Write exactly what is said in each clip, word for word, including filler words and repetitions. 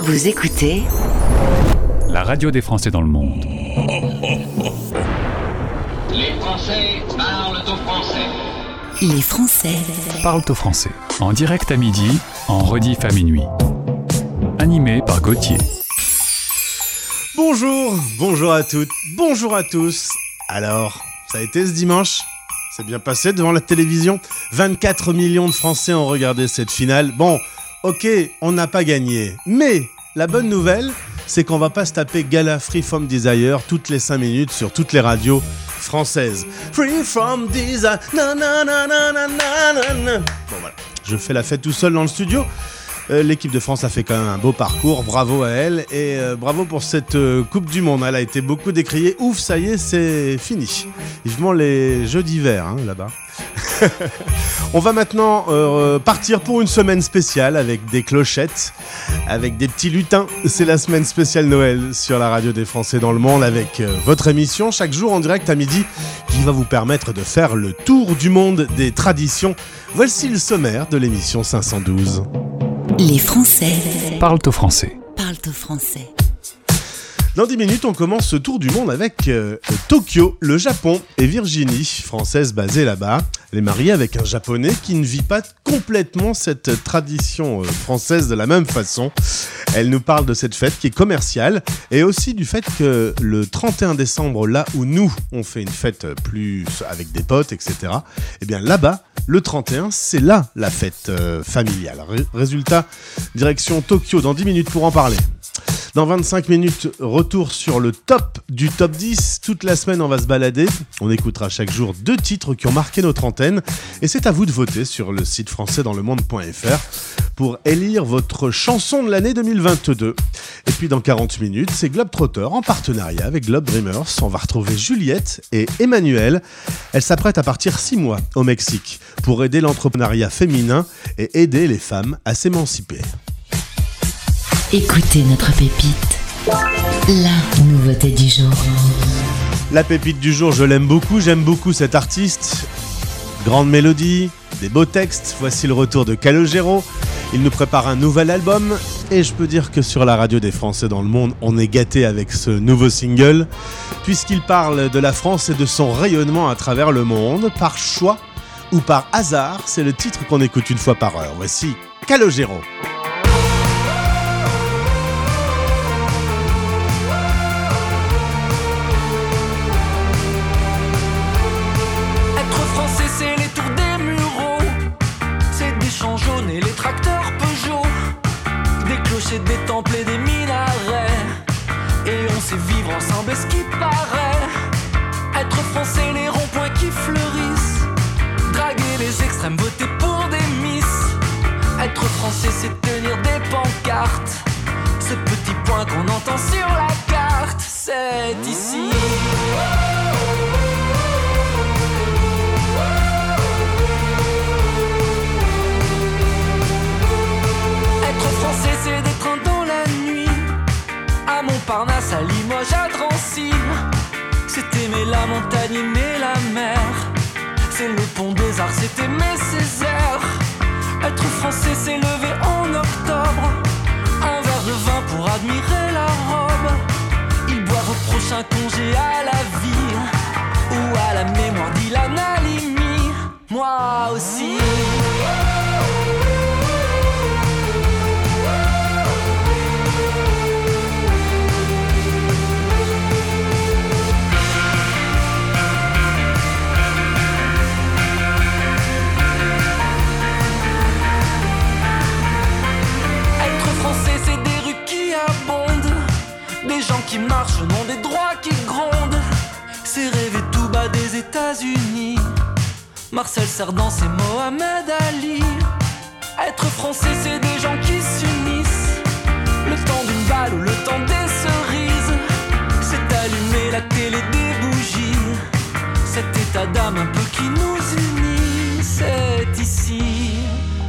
Vous écoutez La Radio des Français dans le Monde. Les Français parlent aux Français. Les Français parlent aux Français. En direct à midi, en rediff à minuit. Animé par Gauthier. Bonjour, bonjour à toutes, bonjour à tous. Alors, ça a été ce dimanche ? C'est bien passé devant la télévision ? vingt-quatre millions de Français ont regardé cette finale. Bon, ok, on n'a pas gagné. Mais la bonne nouvelle, c'est qu'on va pas se taper Gala Free From Desire toutes les cinq minutes sur toutes les radios françaises. Free From Desire, na na na na na na na. Bon voilà, je fais la fête tout seul dans le studio. Euh, l'équipe de France a fait quand même un beau parcours, bravo à elle et euh, bravo pour cette euh, Coupe du Monde. Elle a été beaucoup décriée, ouf, ça y est, c'est fini. Vivement les Jeux d'hiver, hein, là-bas. On va maintenant euh, partir pour une semaine spéciale avec des clochettes, avec des petits lutins. C'est la semaine spéciale Noël sur la radio des Français dans le monde avec euh, votre émission chaque jour en direct à midi qui va vous permettre de faire le tour du monde des traditions. Voici le sommaire de l'émission cinq cent douze. Les Français parlent aux Français. Parlent aux Français. Dans dix minutes, on commence ce tour du monde avec euh, Tokyo, le Japon et Virginie, française basée là-bas. Elle est mariée avec un Japonais qui ne vit pas complètement cette tradition euh, française de la même façon. Elle nous parle de cette fête qui est commerciale et aussi du fait que le trente et un décembre, là où nous, on fait une fête plus avec des potes, et cetera, eh bien là-bas, le trente et un, c'est là la fête euh, familiale. R- résultat, direction Tokyo dans dix minutes pour en parler. Dans vingt-cinq minutes, retour sur le top du top dix. Toute la semaine, on va se balader. On écoutera chaque jour deux titres qui ont marqué notre antenne. Et c'est à vous de voter sur le site français dans le monde point f r pour élire votre chanson de l'année deux mille vingt-deux. Et puis dans quarante minutes, c'est Globetrotter en partenariat avec Globe Dreamers. On va retrouver Juliette et Emmanuelle. Elles s'apprêtent à partir six mois au Mexique pour aider l'entrepreneuriat féminin et aider les femmes à s'émanciper. Écoutez notre pépite, la nouveauté du jour. La pépite du jour, je l'aime beaucoup, j'aime beaucoup cet artiste. Grande mélodie, des beaux textes, voici le retour de Calogéro. Il nous prépare un nouvel album et je peux dire que sur la radio des Français dans le monde, on est gâté avec ce nouveau single puisqu'il parle de la France et de son rayonnement à travers le monde. Par choix ou par hasard, c'est le titre qu'on écoute une fois par heure. Voici Calogéro. Des temples et des minarets, et on sait vivre ensemble, et ce qui paraît. Être français, les ronds-points qui fleurissent, draguer les extrêmes, voter pour des miss. Être français, c'est tenir des pancartes, ce petit point qu'on entend sur la carte, c'est ici. C'est des trains dans la nuit, à Montparnasse, à Limoges, à Drancy. C'est aimer la montagne, aimer la mer. C'est le pont des Arts, c'est aimer Césaire. Être français, c'est lever en octobre. Un verre de vin pour admirer la robe. Ils boivent au prochain congé à la vie ou à la mémoire d'Ilan Halimi. Moi aussi. Des gens qui marchent, non des droits qui grondent. C'est rêver tout bas des États-Unis. Marcel Cerdan, c'est Mohamed Ali. Être français, c'est des gens qui s'unissent. Le temps d'une balle ou le temps des cerises. C'est allumer la télé des bougies. Cet état d'âme un peu qui nous unit, c'est ici.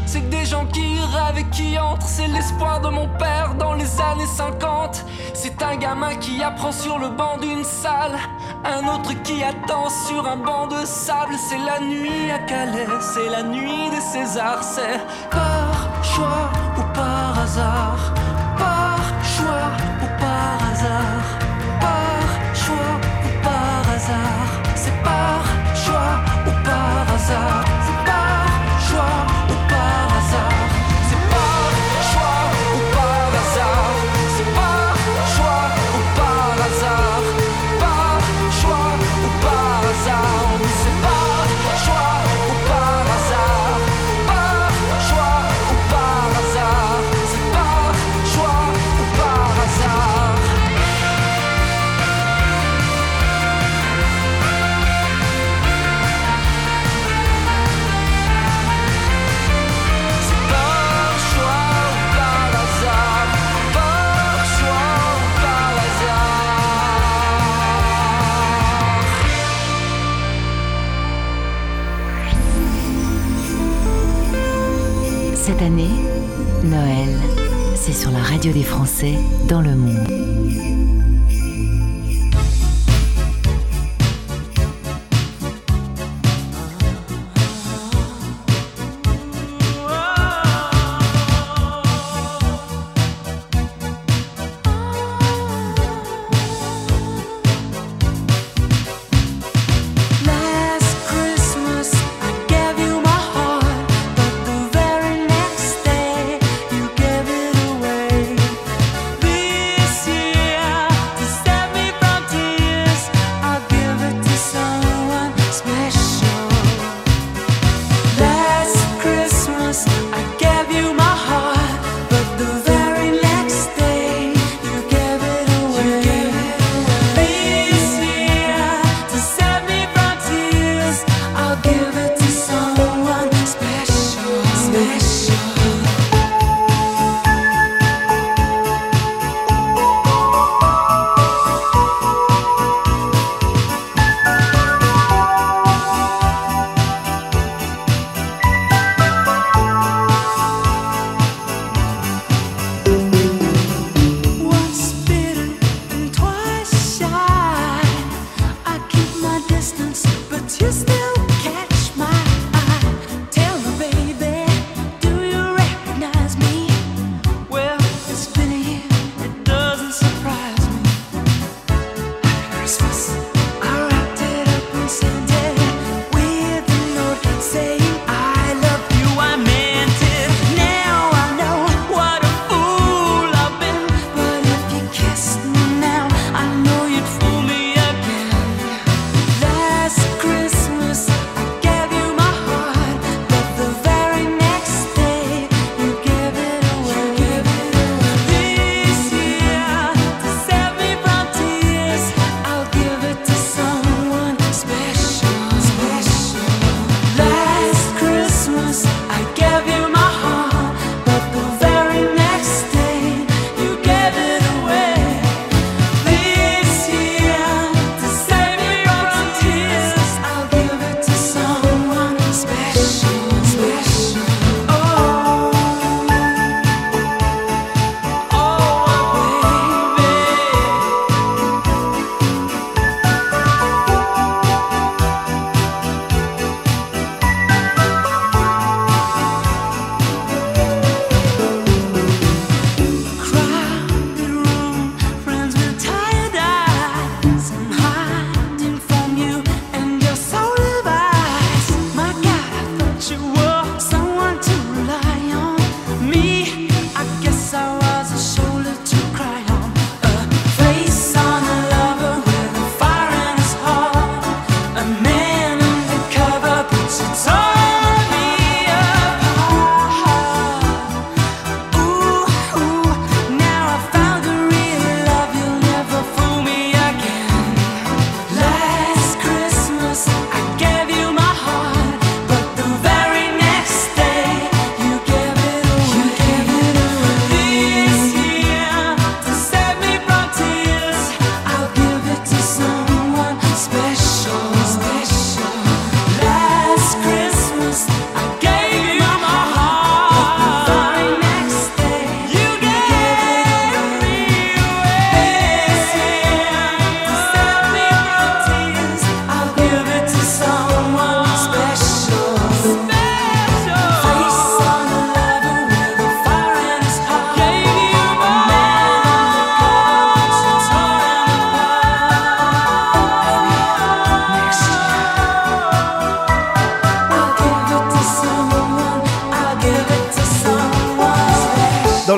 C'est que des gens qui rêvent et qui entrent. C'est l'espoir de mon père dans les années cinquante. C'est un gamin qui apprend sur le banc d'une salle. Un autre qui attend sur un banc de sable. C'est la nuit à Calais, c'est la nuit des Césars. C'est par choix ou pas. Noël, c'est sur la radio des Français dans le monde.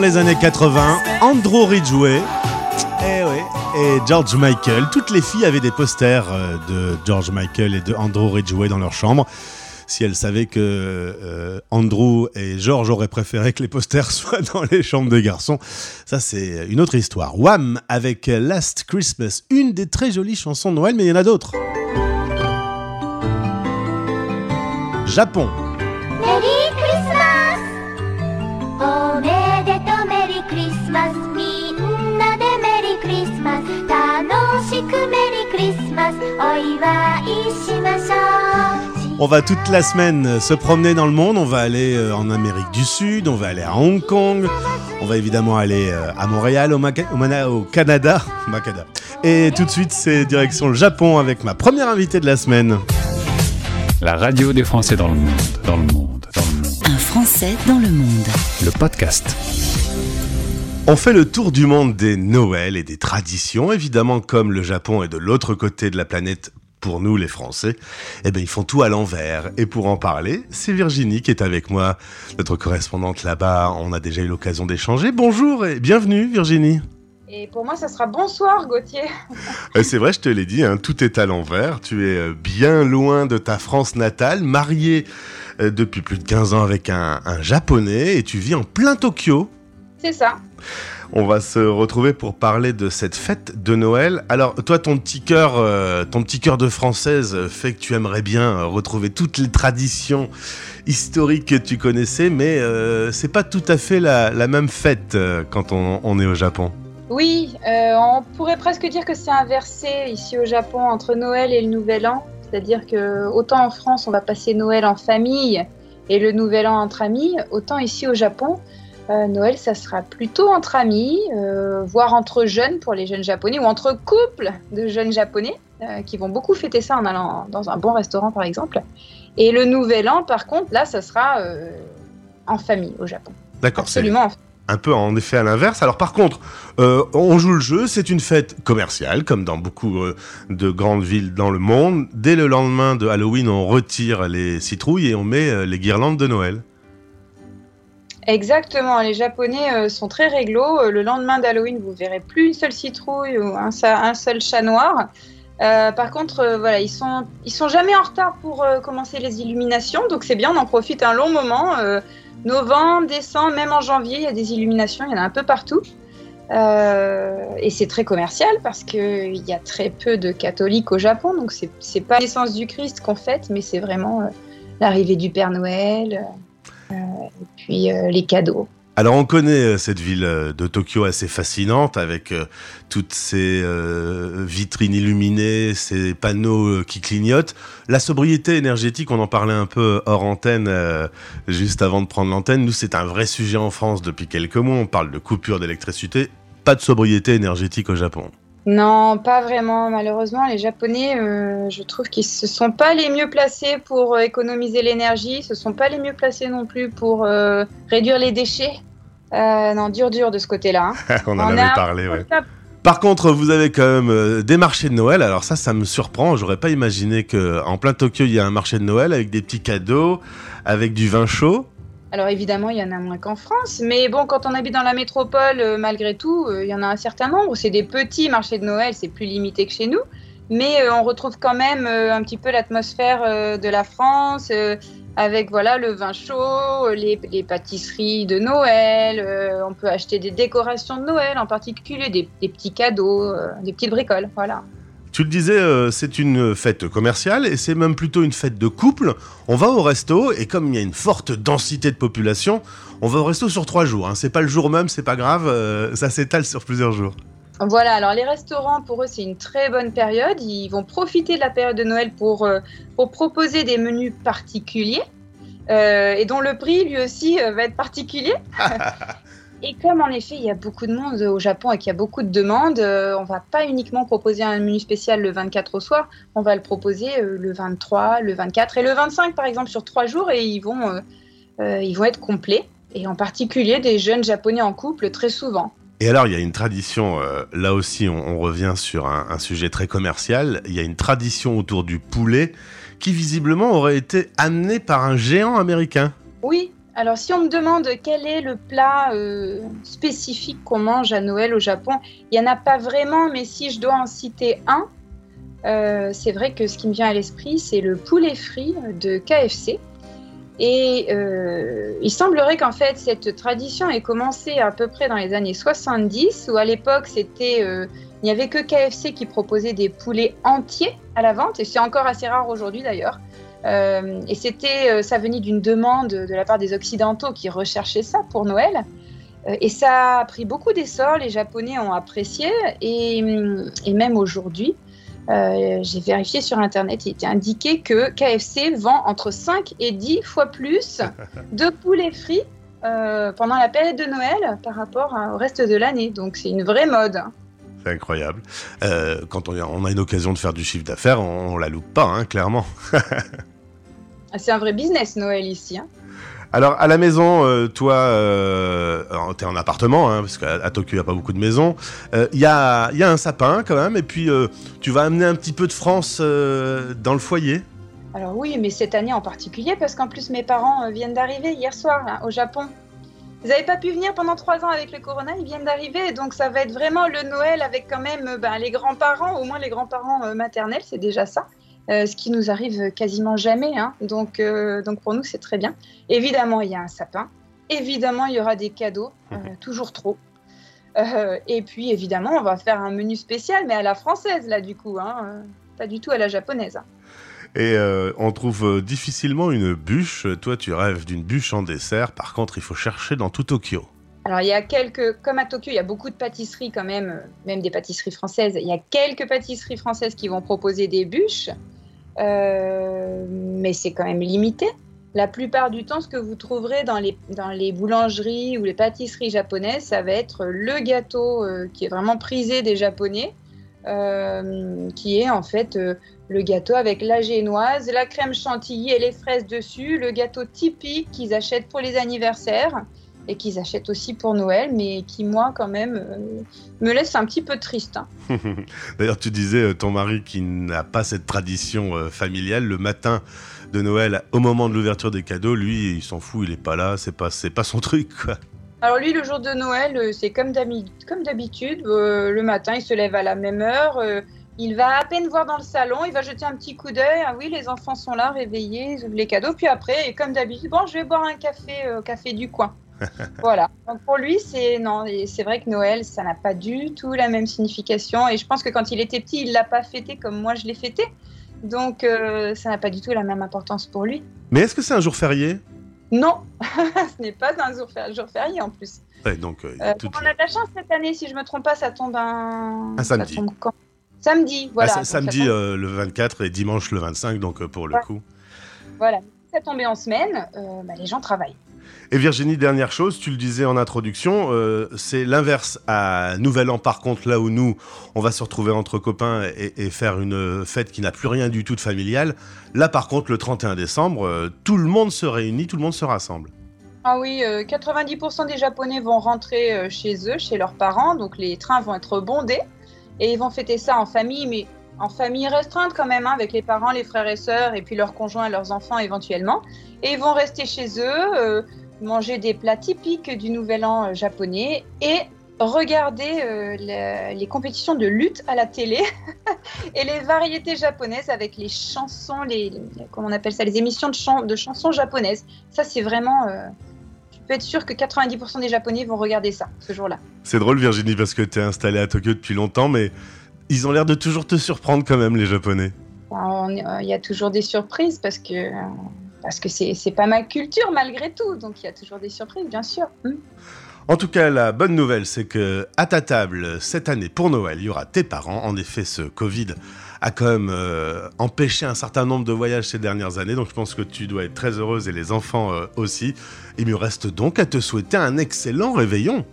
Les années quatre-vingts, Andrew Ridgeley et, ouais, et George Michael. Toutes les filles avaient des posters de George Michael et de Andrew Ridgeley dans leur chambre. Si elles savaient que euh, Andrew et George auraient préféré que les posters soient dans les chambres des garçons, ça c'est une autre histoire. Wham avec Last Christmas, une des très jolies chansons de Noël, mais il y en a d'autres. Japon. Merry Christmas, お祝いしましょう。On va toute la semaine se promener dans le monde. On va aller en Amérique du Sud, on va aller à Hong Kong, on va évidemment aller à Montréal, au, Maca- au, Mana- au Canada. Macada. Et tout de suite, c'est direction le Japon avec ma première invitée de la semaine. La radio des Français dans le monde, dans le monde, dans le monde. Un Français dans le monde. Le podcast. On fait le tour du monde des Noëls et des traditions. Évidemment, comme le Japon est de l'autre côté de la planète, pour nous les Français, eh bien, ils font tout à l'envers. Et pour en parler, c'est Virginie qui est avec moi, notre correspondante là-bas. On a déjà eu l'occasion d'échanger. Bonjour et bienvenue Virginie. Et pour moi, ça sera bonsoir, Gauthier. C'est vrai, je te l'ai dit, hein, tout est à l'envers. Tu es bien loin de ta France natale, mariée depuis plus de quinze ans avec un, un Japonais, et tu vis en plein Tokyo. C'est ça. On va se retrouver pour parler de cette fête de Noël. Alors, toi, ton petit cœur, euh, ton petit cœur de Française fait que tu aimerais bien retrouver toutes les traditions historiques que tu connaissais, mais euh, c'est pas tout à fait la, la même fête euh, quand on, on est au Japon. Oui, euh, on pourrait presque dire que c'est inversé ici au Japon entre Noël et le Nouvel An. C'est-à-dire que autant en France, on va passer Noël en famille et le Nouvel An entre amis, autant ici au Japon, euh, Noël, ça sera plutôt entre amis, euh, voire entre jeunes pour les jeunes japonais ou entre couples de jeunes japonais euh, qui vont beaucoup fêter ça en allant dans un bon restaurant, par exemple. Et le Nouvel An, par contre, là, ça sera euh, en famille au Japon. D'accord, absolument en famille. Un peu en effet à l'inverse. Alors par contre, euh, on joue le jeu, c'est une fête commerciale, comme dans beaucoup euh, de grandes villes dans le monde. Dès le lendemain de Halloween, on retire les citrouilles et on met euh, les guirlandes de Noël. Exactement, les Japonais euh, sont très réglo. Le lendemain d'Halloween, vous ne verrez plus une seule citrouille ou un, un seul chat noir. Euh, par contre, euh, voilà, ils sont, ils sont jamais en retard pour euh, commencer les illuminations, donc c'est bien, on en profite un long moment. Euh, Novembre, décembre, même en janvier, il y a des illuminations, il y en a un peu partout. Euh, et c'est très commercial parce qu'il y a très peu de catholiques au Japon, donc c'est, c'est pas la naissance du Christ qu'on fête, mais c'est vraiment euh, l'arrivée du Père Noël, euh, et puis euh, les cadeaux. Alors on connaît cette ville de Tokyo assez fascinante avec euh, toutes ces euh, vitrines illuminées, ces panneaux euh, qui clignotent. La sobriété énergétique, on en parlait un peu hors antenne euh, juste avant de prendre l'antenne. Nous, c'est un vrai sujet en France depuis quelques mois. On parle de coupure d'électricité, pas de sobriété énergétique au Japon. Non, pas vraiment. Malheureusement, les Japonais, euh, je trouve qu'ils ne sont pas les mieux placés pour économiser l'énergie. Ce ne sont pas les mieux placés non plus pour euh, réduire les déchets. Euh, non, dur, dur de ce côté-là. Hein. On en On avait a... parlé, oui. A... Par contre, vous avez quand même euh, des marchés de Noël. Alors ça, ça me surprend. J'aurais pas imaginé qu'en plein Tokyo, il y a un marché de Noël avec des petits cadeaux, avec du vin chaud. Alors évidemment, il y en a moins qu'en France, mais bon, quand on habite dans la métropole, euh, malgré tout, euh, il y en a un certain nombre. C'est des petits marchés de Noël, c'est plus limité que chez nous, mais euh, on retrouve quand même euh, un petit peu l'atmosphère euh, de la France, euh, avec voilà, le vin chaud, les, les pâtisseries de Noël, euh, on peut acheter des décorations de Noël, en particulier des, des petits cadeaux, euh, des petites bricoles, voilà. Tu le disais, euh, c'est une fête commerciale et c'est même plutôt une fête de couple. On va au resto et comme il y a une forte densité de population, on va au resto sur trois jours. Hein. C'est pas le jour même, c'est pas grave, euh, ça s'étale sur plusieurs jours. Voilà, alors les restaurants, pour eux, c'est une très bonne période. Ils vont profiter de la période de Noël pour, euh, pour proposer des menus particuliers euh, et dont le prix, lui aussi, euh, va être particulier. Et comme en effet il y a beaucoup de monde au Japon et qu'il y a beaucoup de demandes, euh, on ne va pas uniquement proposer un menu spécial le vingt-quatre au soir, on va le proposer euh, le vingt-trois, le vingt-quatre et le vingt-cinq par exemple sur trois jours et ils vont, euh, euh, ils vont être complets et en particulier des jeunes japonais en couple très souvent. Et alors il y a une tradition, euh, là aussi on, on revient sur un, un sujet très commercial, il y a une tradition autour du poulet qui visiblement aurait été amenée par un géant américain. Oui. Alors, si on me demande quel est le plat euh, spécifique qu'on mange à Noël au Japon, il n'y en a pas vraiment, mais si je dois en citer un, euh, c'est vrai que ce qui me vient à l'esprit, c'est le poulet frit de K F C. Et euh, il semblerait qu'en fait, cette tradition ait commencé à peu près dans les années soixante-dix, où à l'époque, c'était, euh, il n'y avait que K F C qui proposait des poulets entiers à la vente, et c'est encore assez rare aujourd'hui d'ailleurs. Euh, et c'était, euh, ça venait d'une demande de la part des Occidentaux qui recherchaient ça pour Noël. Euh, et ça a pris beaucoup d'essor, les Japonais ont apprécié. Et, et même aujourd'hui, Euh, j'ai vérifié sur Internet, il était indiqué que K F C vend entre cinq et dix fois plus de poulet frit euh, pendant la période de Noël par rapport à, au reste de l'année. Donc, c'est une vraie mode. C'est incroyable. Euh, quand on, on a une occasion de faire du chiffre d'affaires, on ne la loupe pas, hein, clairement. C'est un vrai business, Noël, ici. Hein. Alors, à la maison, euh, toi, euh, t'es en appartement, hein, parce qu'à à Tokyo, il n'y a pas beaucoup de maisons. Il euh, y, a, y a un sapin, quand même, et puis euh, tu vas amener un petit peu de France euh, dans le foyer. Alors oui, mais cette année en particulier, parce qu'en plus, mes parents euh, viennent d'arriver hier soir, là, au Japon. Ils n'avaient pas pu venir pendant trois ans avec le corona, ils viennent d'arriver, donc ça va être vraiment le Noël avec quand même ben, les grands-parents, au moins les grands-parents euh, maternels, c'est déjà ça. Euh, ce qui nous arrive quasiment jamais, hein. donc, euh, donc pour nous c'est très bien. Évidemment il y a un sapin, évidemment il y aura des cadeaux, euh, mmh. toujours trop. Euh, et puis évidemment on va faire un menu spécial, mais à la française là du coup, hein. Pas du tout à la japonaise. Hein. Et euh, on trouve difficilement une bûche, toi tu rêves d'une bûche en dessert, par contre il faut chercher dans tout Tokyo. Alors, il y a quelques, comme à Tokyo, il y a beaucoup de pâtisseries quand même, même des pâtisseries françaises. Il y a quelques pâtisseries françaises qui vont proposer des bûches, euh, mais c'est quand même limité. La plupart du temps, ce que vous trouverez dans les, dans les boulangeries ou les pâtisseries japonaises, ça va être le gâteau euh, qui est vraiment prisé des Japonais, euh, qui est en fait euh, le gâteau avec la génoise, la crème chantilly et les fraises dessus, le gâteau typique qu'ils achètent pour les anniversaires. Et qu'ils achètent aussi pour Noël, mais qui, moi, quand même, euh, me laisse un petit peu triste. Hein. D'ailleurs, tu disais, ton mari qui n'a pas cette tradition euh, familiale, le matin de Noël, au moment de l'ouverture des cadeaux, lui, il s'en fout, il n'est pas là, c'est pas, c'est pas son truc, quoi. Alors lui, le jour de Noël, euh, c'est comme, comme d'habitude, euh, le matin, il se lève à la même heure, euh, il va à peine voir dans le salon, il va jeter un petit coup d'œil, ah oui, les enfants sont là, réveillés, ils ouvrent les cadeaux, puis après, et comme d'habitude, bon, je vais boire un café euh, au café du coin. Voilà, donc pour lui c'est, non, c'est vrai que Noël ça n'a pas du tout la même signification et je pense que quand il était petit il ne l'a pas fêté comme moi je l'ai fêté, donc euh, ça n'a pas du tout la même importance pour lui. Mais est-ce que c'est un jour férié ? Non, ce n'est pas un jour férié, jour férié en plus. Ouais, donc, euh, euh, toute... On a de la chance cette année, si je ne me trompe pas, ça tombe un, un samedi. Ça tombe quand ? Samedi, voilà. Ah, donc, samedi ça tombe... euh, le vingt-quatre et dimanche le vingt-cinq, donc euh, pour le ouais. coup. Voilà, si ça tombait en semaine, euh, bah, les gens travaillent. Et Virginie, dernière chose, tu le disais en introduction, euh, c'est l'inverse à Nouvel An. Par contre, là où nous, on va se retrouver entre copains et, et faire une fête qui n'a plus rien du tout de familial. Là, par contre, le trente et un décembre, euh, tout le monde se réunit, tout le monde se rassemble. Ah oui, euh, quatre-vingt-dix pour cent des Japonais vont rentrer euh, chez eux, chez leurs parents, donc les trains vont être bondés et ils vont fêter ça en famille, mais en famille restreinte quand même, hein, avec les parents, les frères et sœurs et puis leurs conjoints et leurs enfants éventuellement. Et ils vont rester chez eux, euh, manger des plats typiques du Nouvel An japonais et regarder euh, le, les compétitions de lutte à la télé et les variétés japonaises avec les chansons, les, les comment on appelle ça, les émissions de, chan- de chansons japonaises. Ça, c'est vraiment... Euh, tu peux être sûr que quatre-vingt-dix pour cent des Japonais vont regarder ça, ce jour-là. C'est drôle, Virginie, parce que tu es installée à Tokyo depuis longtemps, mais ils ont l'air de toujours te surprendre quand même, les Japonais. Il euh, y a toujours des surprises parce que... Euh, Parce que c'est, c'est pas ma culture malgré tout, donc il y a toujours des surprises, bien sûr. Mmh. En tout cas, la bonne nouvelle, c'est que à ta table, cette année, pour Noël, il y aura tes parents. En effet, ce Covid a quand même euh, empêché un certain nombre de voyages ces dernières années, donc je pense que tu dois être très heureuse et les enfants euh, aussi. Il me reste donc à te souhaiter un excellent réveillon.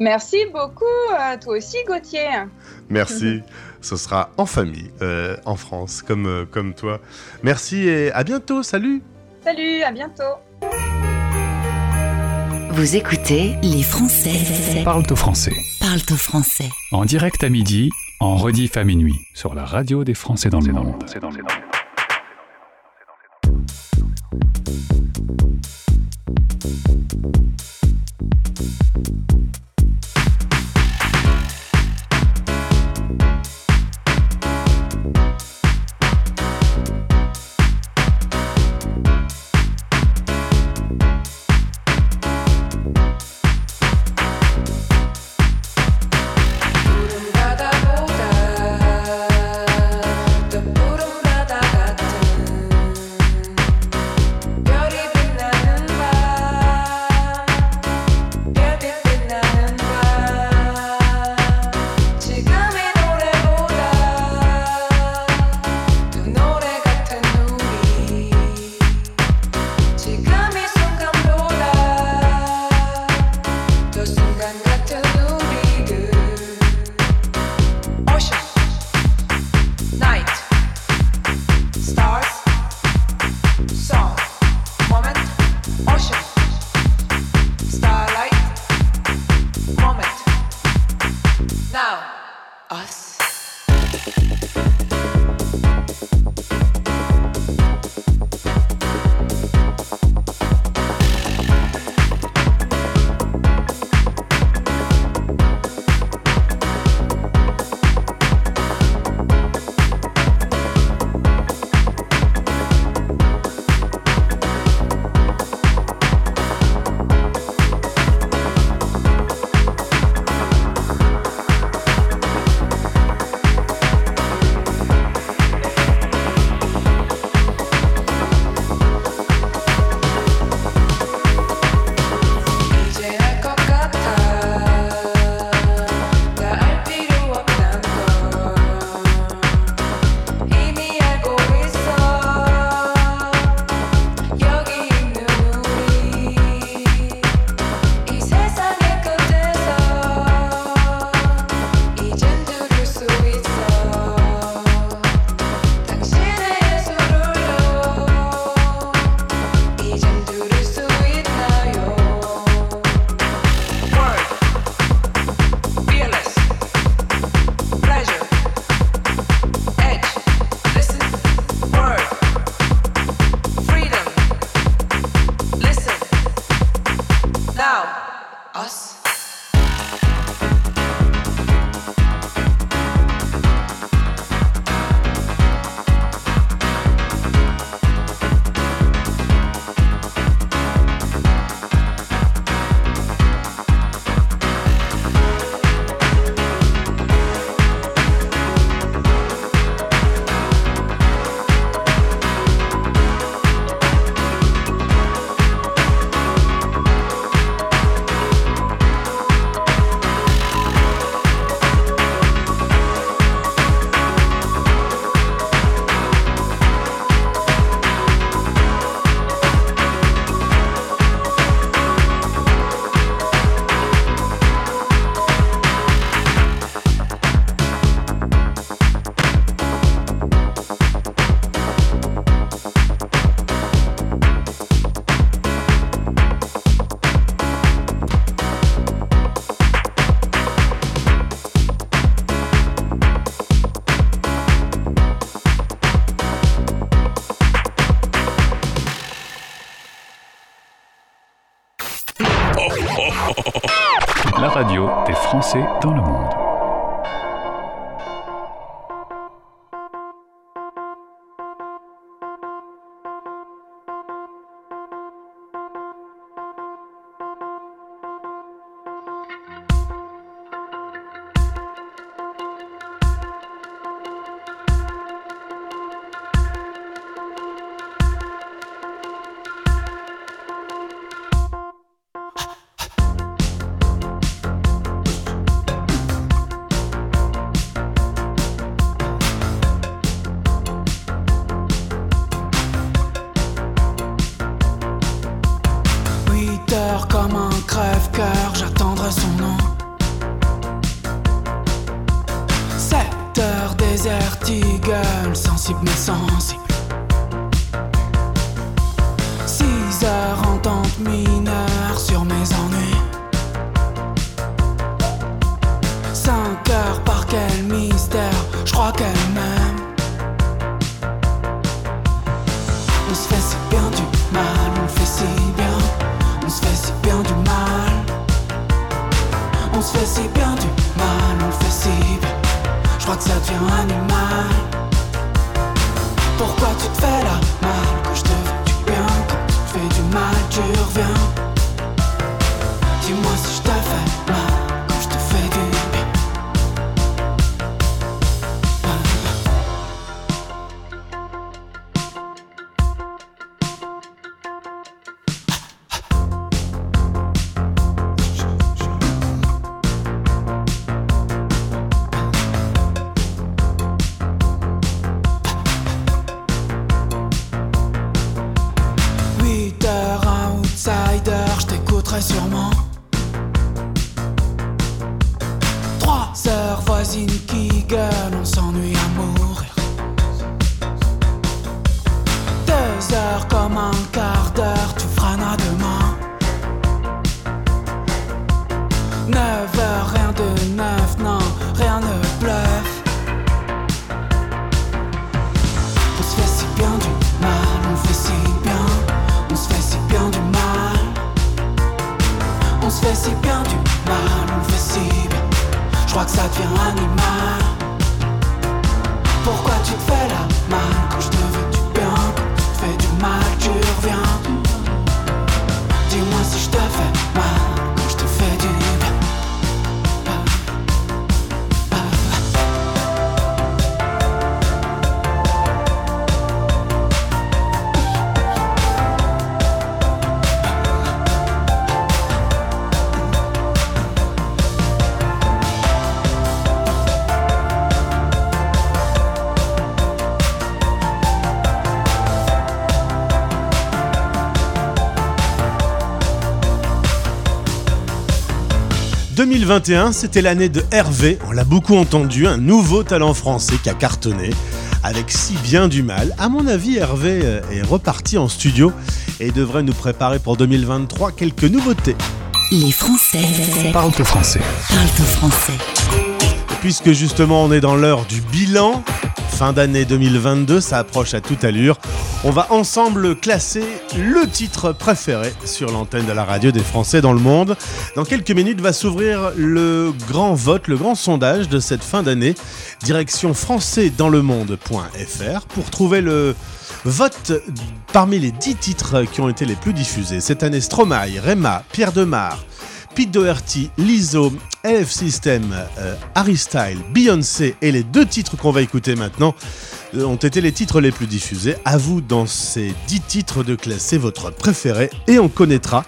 Merci beaucoup, à toi aussi, Gauthier. Merci. Ce sera en famille, euh, en France, comme, euh, comme toi. Merci et à bientôt, salut. Salut, à bientôt. Vous écoutez Les Français parlent aux Français. Parlent aux Français. En direct à midi, en rediff à minuit, sur la radio des Français dans le monde. C'est dans le monde. us. Radio des Français dans le monde. neuf heures, rien de neuf, non, rien ne pleure. on se fait si bien du mal, on le fait si bien. Je crois que ça devient animal. Pourquoi tu te fais la mal quand je te veux du bien? Quand tu te fais du mal, tu reviens. Dis-moi si je te fais mal quand je te fais du bien. vingt vingt et un, c'était l'année de Hervé, on l'a beaucoup entendu, un nouveau talent français qui a cartonné avec si bien du mal. À mon avis, Hervé est reparti en studio et devrait nous préparer pour deux mille vingt-trois quelques nouveautés. Les Français parlent aux Français. Parlent aux Français. Puisque justement on est dans l'heure du bilan, fin d'année deux mille vingt-deux, ça approche à toute allure. On va ensemble classer le titre préféré sur l'antenne de la radio des Français dans le monde. Dans quelques minutes va s'ouvrir le grand vote, le grand sondage de cette fin d'année. Direction français dans le monde point f r pour trouver le vote parmi les dix titres qui ont été les plus diffusés. Cette année, Stromae, Réma, Pierre Demar, Pete Doherty, Lizzo, L F System, euh, Harry Style, Beyoncé et les deux titres qu'on va écouter maintenant euh, ont été les titres les plus diffusés. À vous, dans ces dix titres, de classer votre préféré et on connaîtra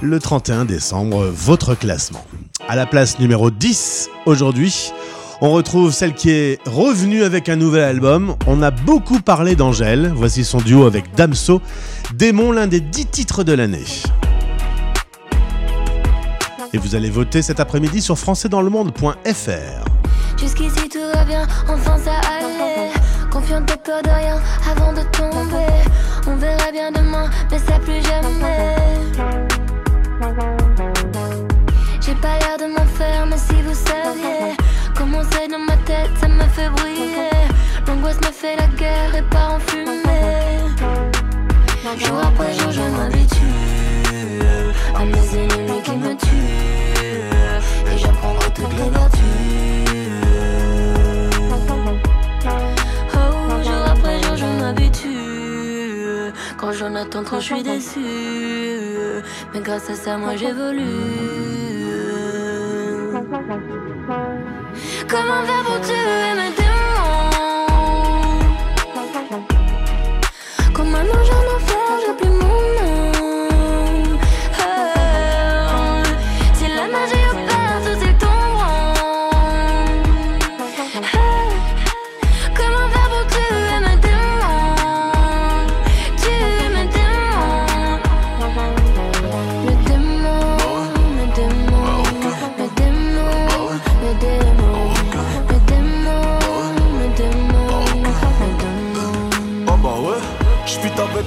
le trente et un décembre votre classement. À la place numéro dix, aujourd'hui, on retrouve celle qui est revenue avec un nouvel album. On a beaucoup parlé d'Angèle. Voici son duo avec Damso, Démon, l'un des dix titres de l'année. Et vous allez voter cet après-midi sur français dans le monde point f r. Jusqu'ici tout va bien, enfin ça allait. Confiante, de peur de rien avant de tomber. On verra bien demain, mais ça plus jamais. J'ai pas l'air de m'en faire, mais si vous saviez comment c'est dans ma tête, ça me fait briller. L'angoisse me fait la guerre et part en fumée. Jour après jour je m'habitue à mes ennemis qui me tuent, et j'apprendrai toutes les vertus. Oh, jour après jour je m'habitue. Quand j'en attends trop je suis déçue, mais grâce à ça moi j'évolue. Comment faire pour tuer mes démons? Comme un ange en enfer j'oublie mon nom.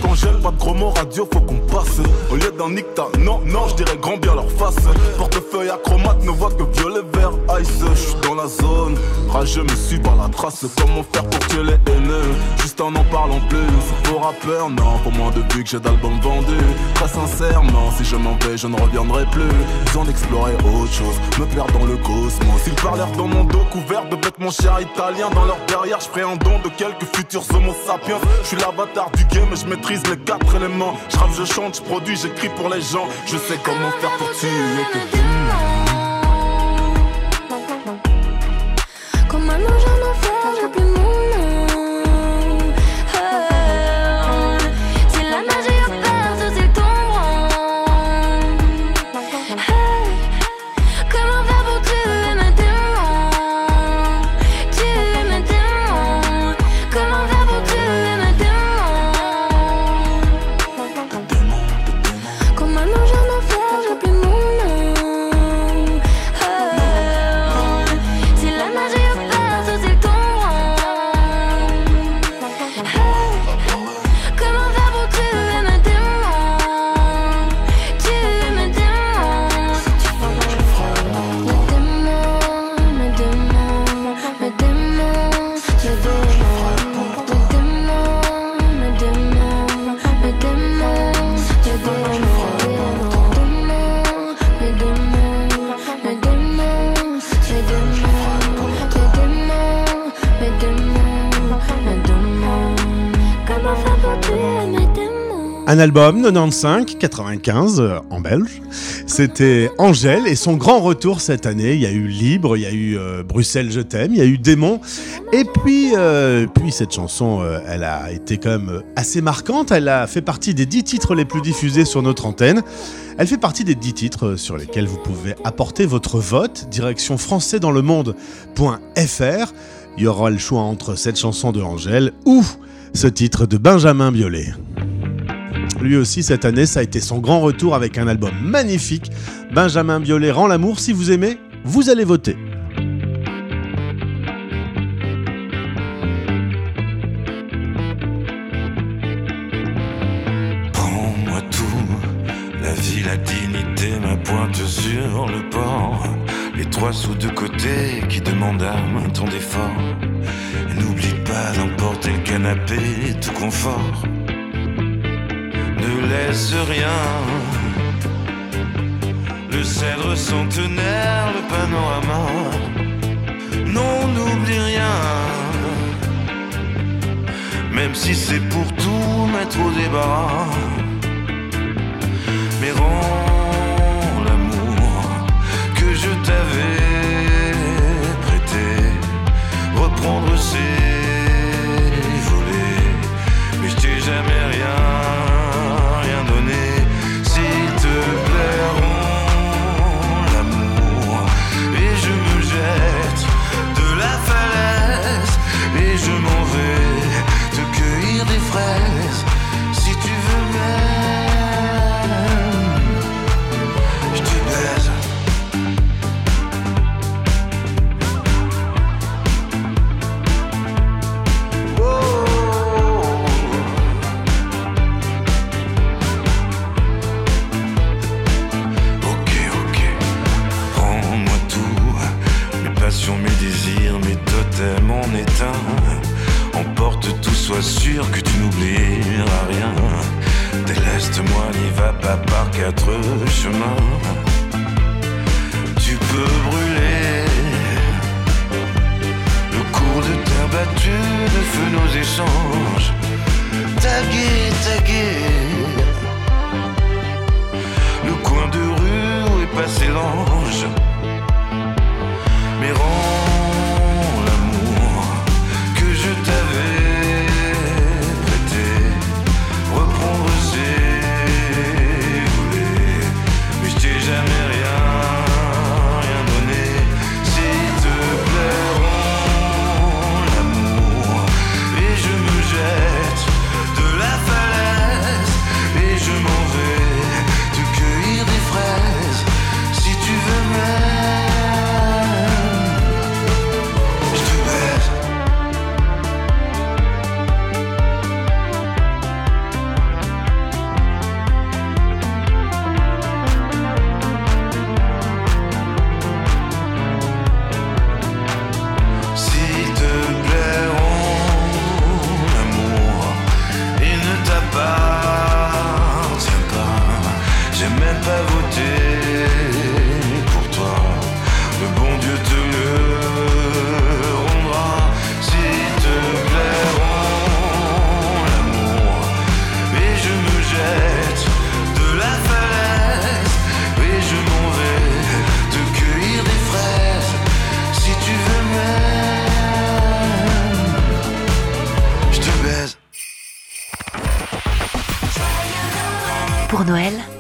Angèle, pas de gros mots radio, faut qu'on passe. Au lieu d'un nicta, non, non, je dirais grand bien leur face. Portefeuille acromate ne voit que violet, vert, ice. Je suis dans la zone, rageux me suis par la trace. Comment faire pour tuer les haineux? Juste en en parlant plus. Pour rappeur, non, pour moins de vues que j'ai d'albums vendus. Très sincèrement, si je m'en vais, je ne reviendrai plus. Ils ont exploré autre chose, me perdre dans le cosmos. Ils parlèrent dans mon dos couvert de bêtes, mon cher italien. Dans leur derrière, je ferai un don de quelques futurs homo sapiens. Je suis l'avatar du game, je maîtrise les quatre éléments. Je rappe, je chante, je produis, j'écris pour les gens. Je sais comment faire pour tuer tes démons. Un album quatre-vingt-quinze euh, en belge. C'était Angèle et son grand retour cette année. Il y a eu Libre, il y a eu euh, Bruxelles je t'aime, il y a eu Démon. Et puis, euh, puis cette chanson, euh, elle a été quand même assez marquante. Elle a fait partie des dix titres les plus diffusés sur notre antenne. Elle fait partie des dix titres sur lesquels vous pouvez apporter votre vote. Direction français dans le monde point f r. Il y aura le choix entre cette chanson de Angèle ou ce titre de Benjamin Biolay. Lui aussi, cette année, ça a été son grand retour avec un album magnifique. Benjamin Biolay rend l'amour. Si vous aimez, vous allez voter. Prends-moi tout, la vie, la dignité, ma pointe sur le port. Les trois sous de côté qui demandent à un temps d'effort. Et n'oublie pas d'emporter le canapé et tout confort. Ne laisse rien. Le cèdre centenaire, le panorama. Non, n'oublie rien. Même si c'est pour tout mettre au débarras. Mais rends l'amour que je t'avais prêté. Reprendre ses volets. Mais je t'ai jamais rien. Je m'en vais te cueillir des fraises. Si tu veux même, je te baise. Oh. Ok, ok. Prends-moi tout. Mes passions, mes désirs, mes totems en éteint. Emporte tout, sois sûr que tu n'oublieras rien. Déleste-moi, n'y va pas par quatre chemins. Tu peux brûler le cours de terre battue, le feu nos échanges. Taguer, taguer le coin de rue où est passé l'ange. Mais rends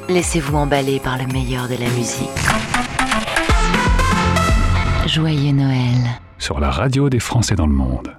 laissez-vous emballer par le meilleur de la musique. Joyeux Noël. Sur la radio des Français dans le monde.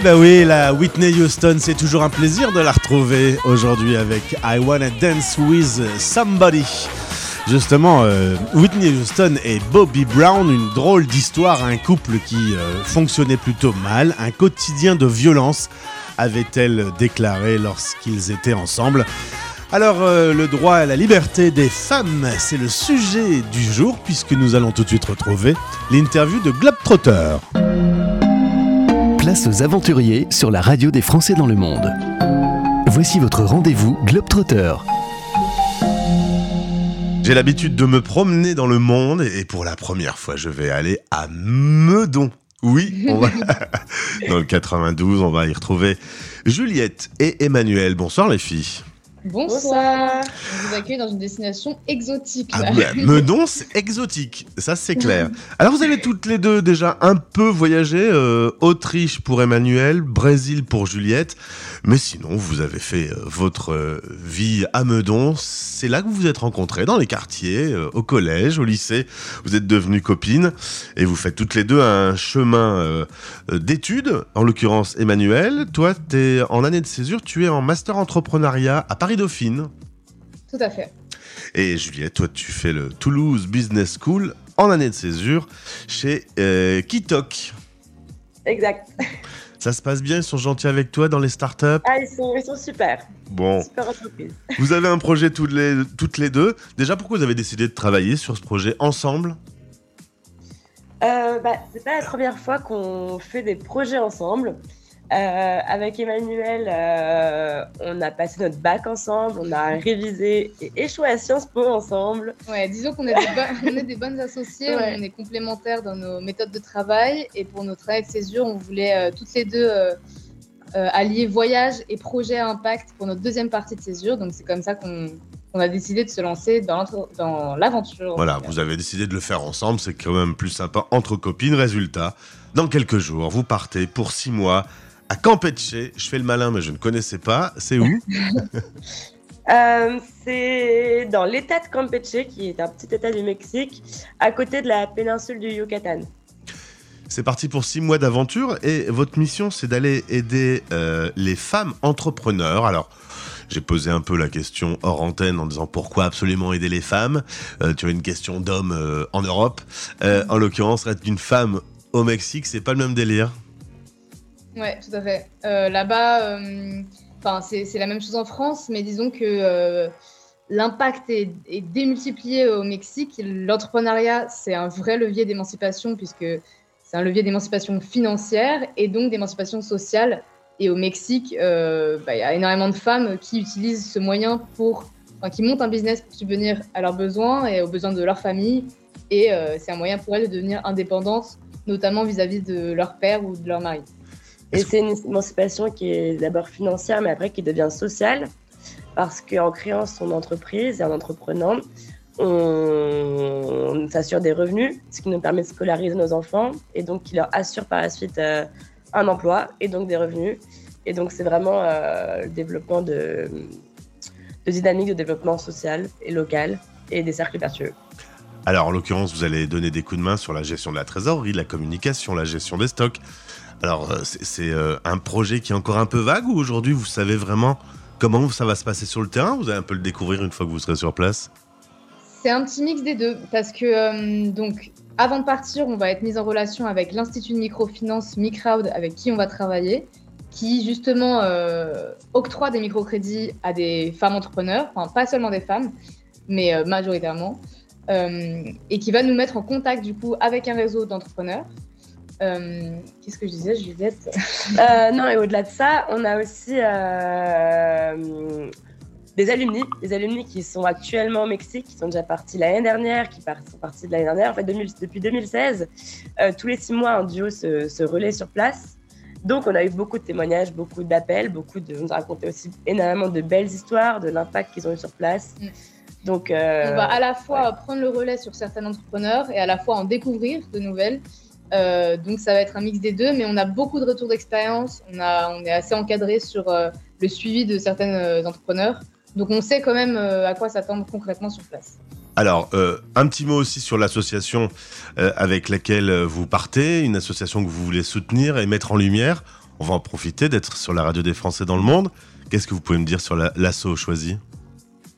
Eh ben oui, la Whitney Houston, c'est toujours un plaisir de la retrouver aujourd'hui avec I Wanna Dance With Somebody. Justement, euh, Whitney Houston et Bobby Brown, une drôle d'histoire, un couple qui euh, fonctionnait plutôt mal, un quotidien de violence, avait-elle déclaré lorsqu'ils étaient ensemble. Alors, euh, le droit à la liberté des femmes, c'est le sujet du jour, puisque nous allons tout de suite retrouver l'interview de Globetrotter. Place aux aventuriers sur la radio des Français dans le monde. Voici votre rendez-vous Globetrotter. J'ai l'habitude de me promener dans le monde et pour la première fois, je vais aller à Meudon. Oui, on va... dans le quatre-vingt-douze, on va y retrouver Juliette et Emmanuelle. Bonsoir les filles. Bonsoir. Je vous accueille dans une destination exotique. Là. Ah bah, Meudon, c'est exotique, ça c'est clair. Alors vous avez toutes les deux déjà un peu voyagé, euh, Autriche pour Emmanuelle, Brésil pour Juliette, mais sinon vous avez fait euh, votre euh, vie à Meudon. C'est là que vous vous êtes rencontrées, dans les quartiers, euh, au collège, au lycée. Vous êtes devenues copines et vous faites toutes les deux un chemin euh, d'études. En l'occurrence Emmanuelle, toi t'es en année de césure, tu es en master entrepreneuriat à Paris. Dauphine. Tout à fait. Et Juliette, toi, tu fais le Toulouse Business School en année de césure chez euh, Kitok. Exact. Ça se passe bien, ils sont gentils avec toi dans les startups. Ah, ils sont, ils sont super. Bon. Super entreprise. Vous avez un projet toutes les, toutes les deux. Déjà, pourquoi vous avez décidé de travailler sur ce projet ensemble ? euh, bah, C'est pas la première fois qu'on fait des projets ensemble. Euh, avec Emmanuelle, euh, on a passé notre bac ensemble, on a révisé et échoué à Sciences Po ensemble. Ouais, disons qu'on est des, bo- on est des bonnes associées, ouais. On est complémentaires dans nos méthodes de travail et pour notre année de césure, on voulait euh, toutes les deux euh, euh, allier voyage et projet à impact pour notre deuxième partie de césure. Donc c'est comme ça qu'on on a décidé de se lancer dans, dans l'aventure. Voilà, vous avez décidé de le faire ensemble, c'est quand même plus sympa entre copines. Résultat, dans quelques jours, vous partez pour six mois. À Campeche, je fais le malin, mais je ne connaissais pas. C'est où ? euh, C'est dans l'état de Campeche, qui est un petit état du Mexique, à côté de la péninsule du Yucatan. C'est parti pour six mois d'aventure et votre mission, c'est d'aller aider euh, les femmes entrepreneurs. Alors, j'ai posé un peu la question hors antenne en disant pourquoi absolument aider les femmes. Euh, tu as une question d'homme euh, en Europe. Euh, en l'occurrence, être une femme au Mexique, c'est pas le même délire. Ouais, tout à fait. Euh, là-bas, euh, c'est, c'est la même chose en France, mais disons que euh, l'impact est, est démultiplié au Mexique. L'entrepreneuriat, c'est un vrai levier d'émancipation, puisque c'est un levier d'émancipation financière et donc d'émancipation sociale. Et au Mexique, euh, bah, y a énormément de femmes qui utilisent ce moyen pour, enfin, qui montent un business pour subvenir à leurs besoins et aux besoins de leur famille. Et euh, c'est un moyen pour elles de devenir indépendantes, notamment vis-à-vis de leur père ou de leur mari. Et c'est une émancipation qui est d'abord financière, mais après qui devient sociale, parce qu'en créant son entreprise et en entreprenant, on s'assure des revenus, ce qui nous permet de scolariser nos enfants, et donc qui leur assure par la suite euh, un emploi, et donc des revenus. Et donc c'est vraiment euh, le développement de, de dynamique de développement social et local, et des cercles vertueux. Alors en l'occurrence, vous allez donner des coups de main sur la gestion de la trésorerie, la communication, la gestion des stocks. Alors, c'est, c'est un projet qui est encore un peu vague ou aujourd'hui, vous savez vraiment comment ça va se passer sur le terrain ? Vous allez un peu le découvrir une fois que vous serez sur place ? C'est un petit mix des deux parce que, euh, donc, avant de partir, on va être mis en relation avec l'Institut de microfinance Micraud avec qui on va travailler, qui justement euh, octroie des microcrédits à des femmes entrepreneurs, enfin pas seulement des femmes, mais euh, majoritairement, euh, et qui va nous mettre en contact du coup avec un réseau d'entrepreneurs. Euh, qu'est-ce que je disais, Juliette ? euh, Non, et au-delà de ça, on a aussi euh, des alumni, des alumni qui sont actuellement au Mexique, qui sont déjà partis l'année dernière, qui part, sont partis de l'année dernière, en fait deux mille, depuis deux mille seize. Euh, tous les six mois, un duo se, se relaie sur place. Donc, on a eu beaucoup de témoignages, beaucoup d'appels, beaucoup de, on nous a raconté aussi énormément de belles histoires, de l'impact qu'ils ont eu sur place. Mmh. Donc, euh, on va à la fois ouais. prendre le relais sur certains entrepreneurs et à la fois en découvrir de nouvelles. Euh, donc ça va être un mix des deux, mais on a beaucoup de retours d'expérience, on, a, on est assez encadré sur euh, le suivi de certains euh, entrepreneurs, donc on sait quand même euh, à quoi s'attendre concrètement sur place. Alors, euh, un petit mot aussi sur l'association euh, avec laquelle vous partez, une association que vous voulez soutenir et mettre en lumière. on va en profiter d'être sur la radio des Français dans le monde. Qu'est-ce que vous pouvez me dire sur la, l'asso choisie ?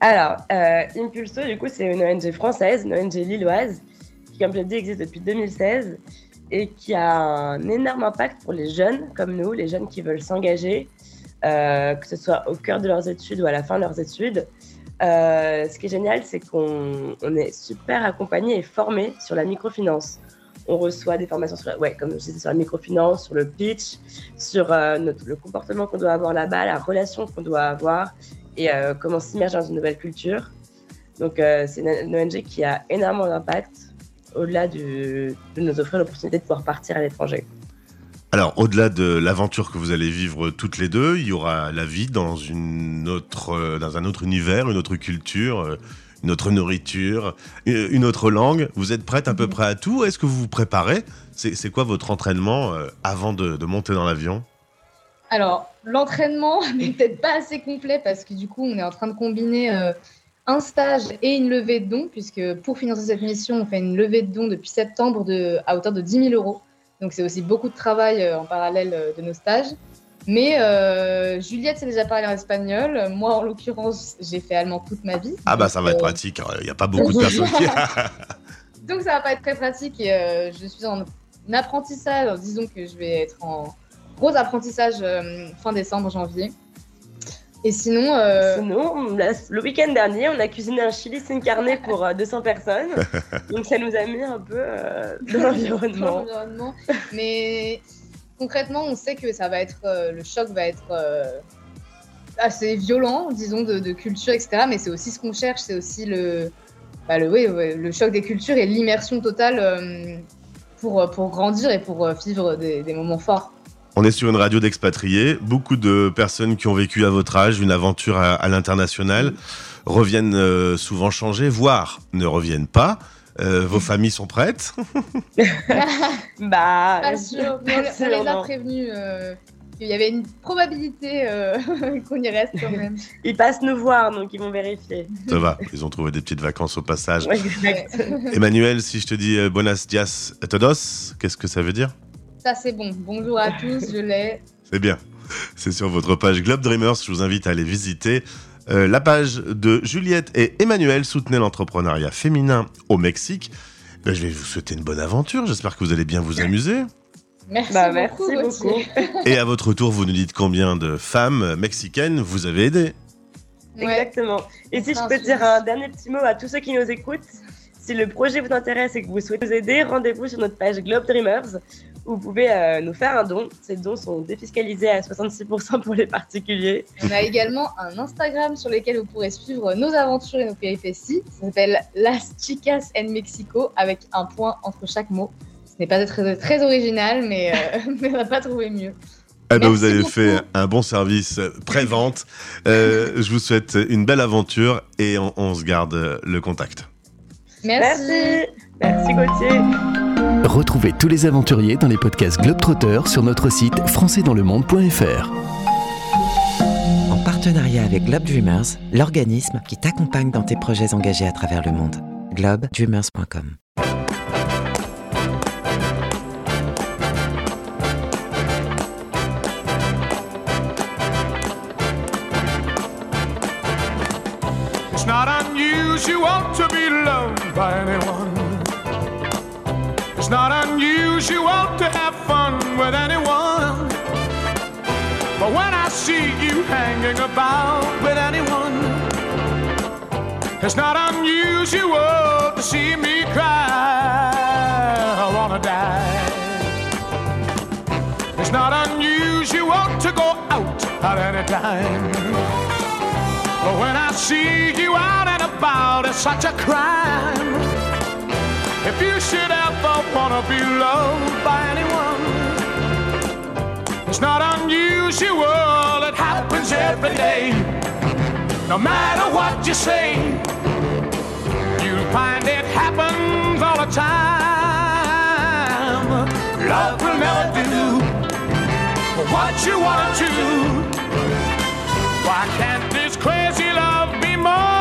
Alors, euh, Impulso, du coup, c'est une O N G française, une O N G lilloise, qui, comme je l'ai dit, existe depuis deux mille seize et qui a un énorme impact pour les jeunes comme nous, les jeunes qui veulent s'engager, euh, que ce soit au cœur de leurs études ou à la fin de leurs études. Euh, ce qui est génial, c'est qu'on on est super accompagné et formé sur la microfinance. On reçoit des formations sur la, ouais, comme je disais, sur la microfinance, sur le pitch, sur euh, notre, le comportement qu'on doit avoir là-bas, la relation qu'on doit avoir et euh, comment s'immerger dans une nouvelle culture. Donc euh, c'est une, une O N G qui a énormément d'impact au-delà du, de nous offrir l'opportunité de pouvoir partir à l'étranger. Alors, au-delà de l'aventure que vous allez vivre toutes les deux, il y aura la vie dans, une autre, dans un autre univers, une autre culture, une autre nourriture, une autre langue. Vous êtes prête à peu près à tout ? Est-ce que vous vous préparez ? c'est, c'est quoi votre entraînement avant de, de monter dans l'avion ? Alors, l'entraînement n'est peut-être pas assez complet parce que du coup, on est en train de combiner euh, un stage et une levée de dons puisque pour financer cette mission, on fait une levée de dons depuis septembre de, à hauteur de dix mille euros. Donc, c'est aussi beaucoup de travail en parallèle de nos stages. Mais euh, Juliette s'est déjà parlé en espagnol. Moi, en l'occurrence, j'ai fait allemand toute ma vie. Ah bah, ça va euh... être pratique. Il n'y a pas beaucoup de personnes qui... Donc, ça ne va pas être très pratique. Et, euh, je suis en apprentissage. Alors, disons que je vais être en gros apprentissage euh, fin décembre, janvier. Et sinon... Euh... sinon a, le week-end dernier, on a cuisiné un chili sin carne pour euh, deux cents personnes. Donc, ça nous a mis un peu euh, dans l'environnement. dans l'environnement. Mais... concrètement, on sait que ça va être, euh, le choc va être euh, assez violent, disons, de, de culture, et cetera. Mais c'est aussi ce qu'on cherche, c'est aussi le, bah le, oui, le choc des cultures et l'immersion totale euh, pour, pour grandir et pour vivre des, des moments forts. On est sur une radio d'expatriés. Beaucoup de personnes qui ont vécu à votre âge une aventure à, à l'international reviennent euh, souvent changées, voire ne reviennent pas. Euh, vos familles sont prêtes ? Bah, pas sûr, mais on, on les a prévenus euh, qu'il y avait une probabilité euh, qu'on y reste quand même. Ils passent nous voir, donc ils vont vérifier. Ça va, ils ont trouvé des petites vacances au passage. Ouais, exact. Emmanuelle, si je te dis euh, Buenos días a todos, qu'est-ce que ça veut dire ? Ça c'est bon, bonjour à tous, je l'ai. C'est bien, c'est sur votre page Globe Dreamers, je vous invite à aller visiter. Euh, la page de Juliette et Emmanuelle soutenait l'entrepreneuriat féminin au Mexique. Ben, je vais vous souhaiter une bonne aventure. J'espère que vous allez bien vous amuser. Merci, bah, beaucoup, merci beaucoup. Et à votre tour, vous nous dites combien de femmes mexicaines vous avez aidées. Ouais. Exactement. Et si je peux dire un dernier petit mot à tous ceux qui nous écoutent, si le projet vous intéresse et que vous souhaitez nous aider, rendez-vous sur notre page Globe Dreamers où vous pouvez euh, nous faire un don. Ces dons sont défiscalisés à soixante-six pour cent pour les particuliers. On a également un Instagram sur lequel vous pourrez suivre nos aventures et nos péripéties. Ça s'appelle Las Chicas en Mexico avec un point entre chaque mot. Ce n'est pas très, très original, mais, euh, mais on n'a pas trouvé mieux. Eh ben vous avez beaucoup. Fait un bon service pré-vente. Euh, je vous souhaite une belle aventure et on, on se garde le contact. Merci. Merci, merci Gauthier. Retrouvez tous les aventuriers dans les podcasts Globetrotters sur notre site français dans le monde point f r. En partenariat avec Globe Dreamers, l'organisme qui t'accompagne dans tes projets engagés à travers le monde. globe dreamers point com. It's not unusual to be loved by anyone. It's not unusual to have fun with anyone. But when I see you hanging about with anyone, it's not unusual to see me cry. I wanna die. It's not unusual to go out at any time. But when I see you out and about, it's such a crime. If you should ever wanna be loved by anyone, it's not unusual, it happens every day. No matter what you say, you'll find it happens all the time. Love will never do what you want to do. Why can't this crazy love be more?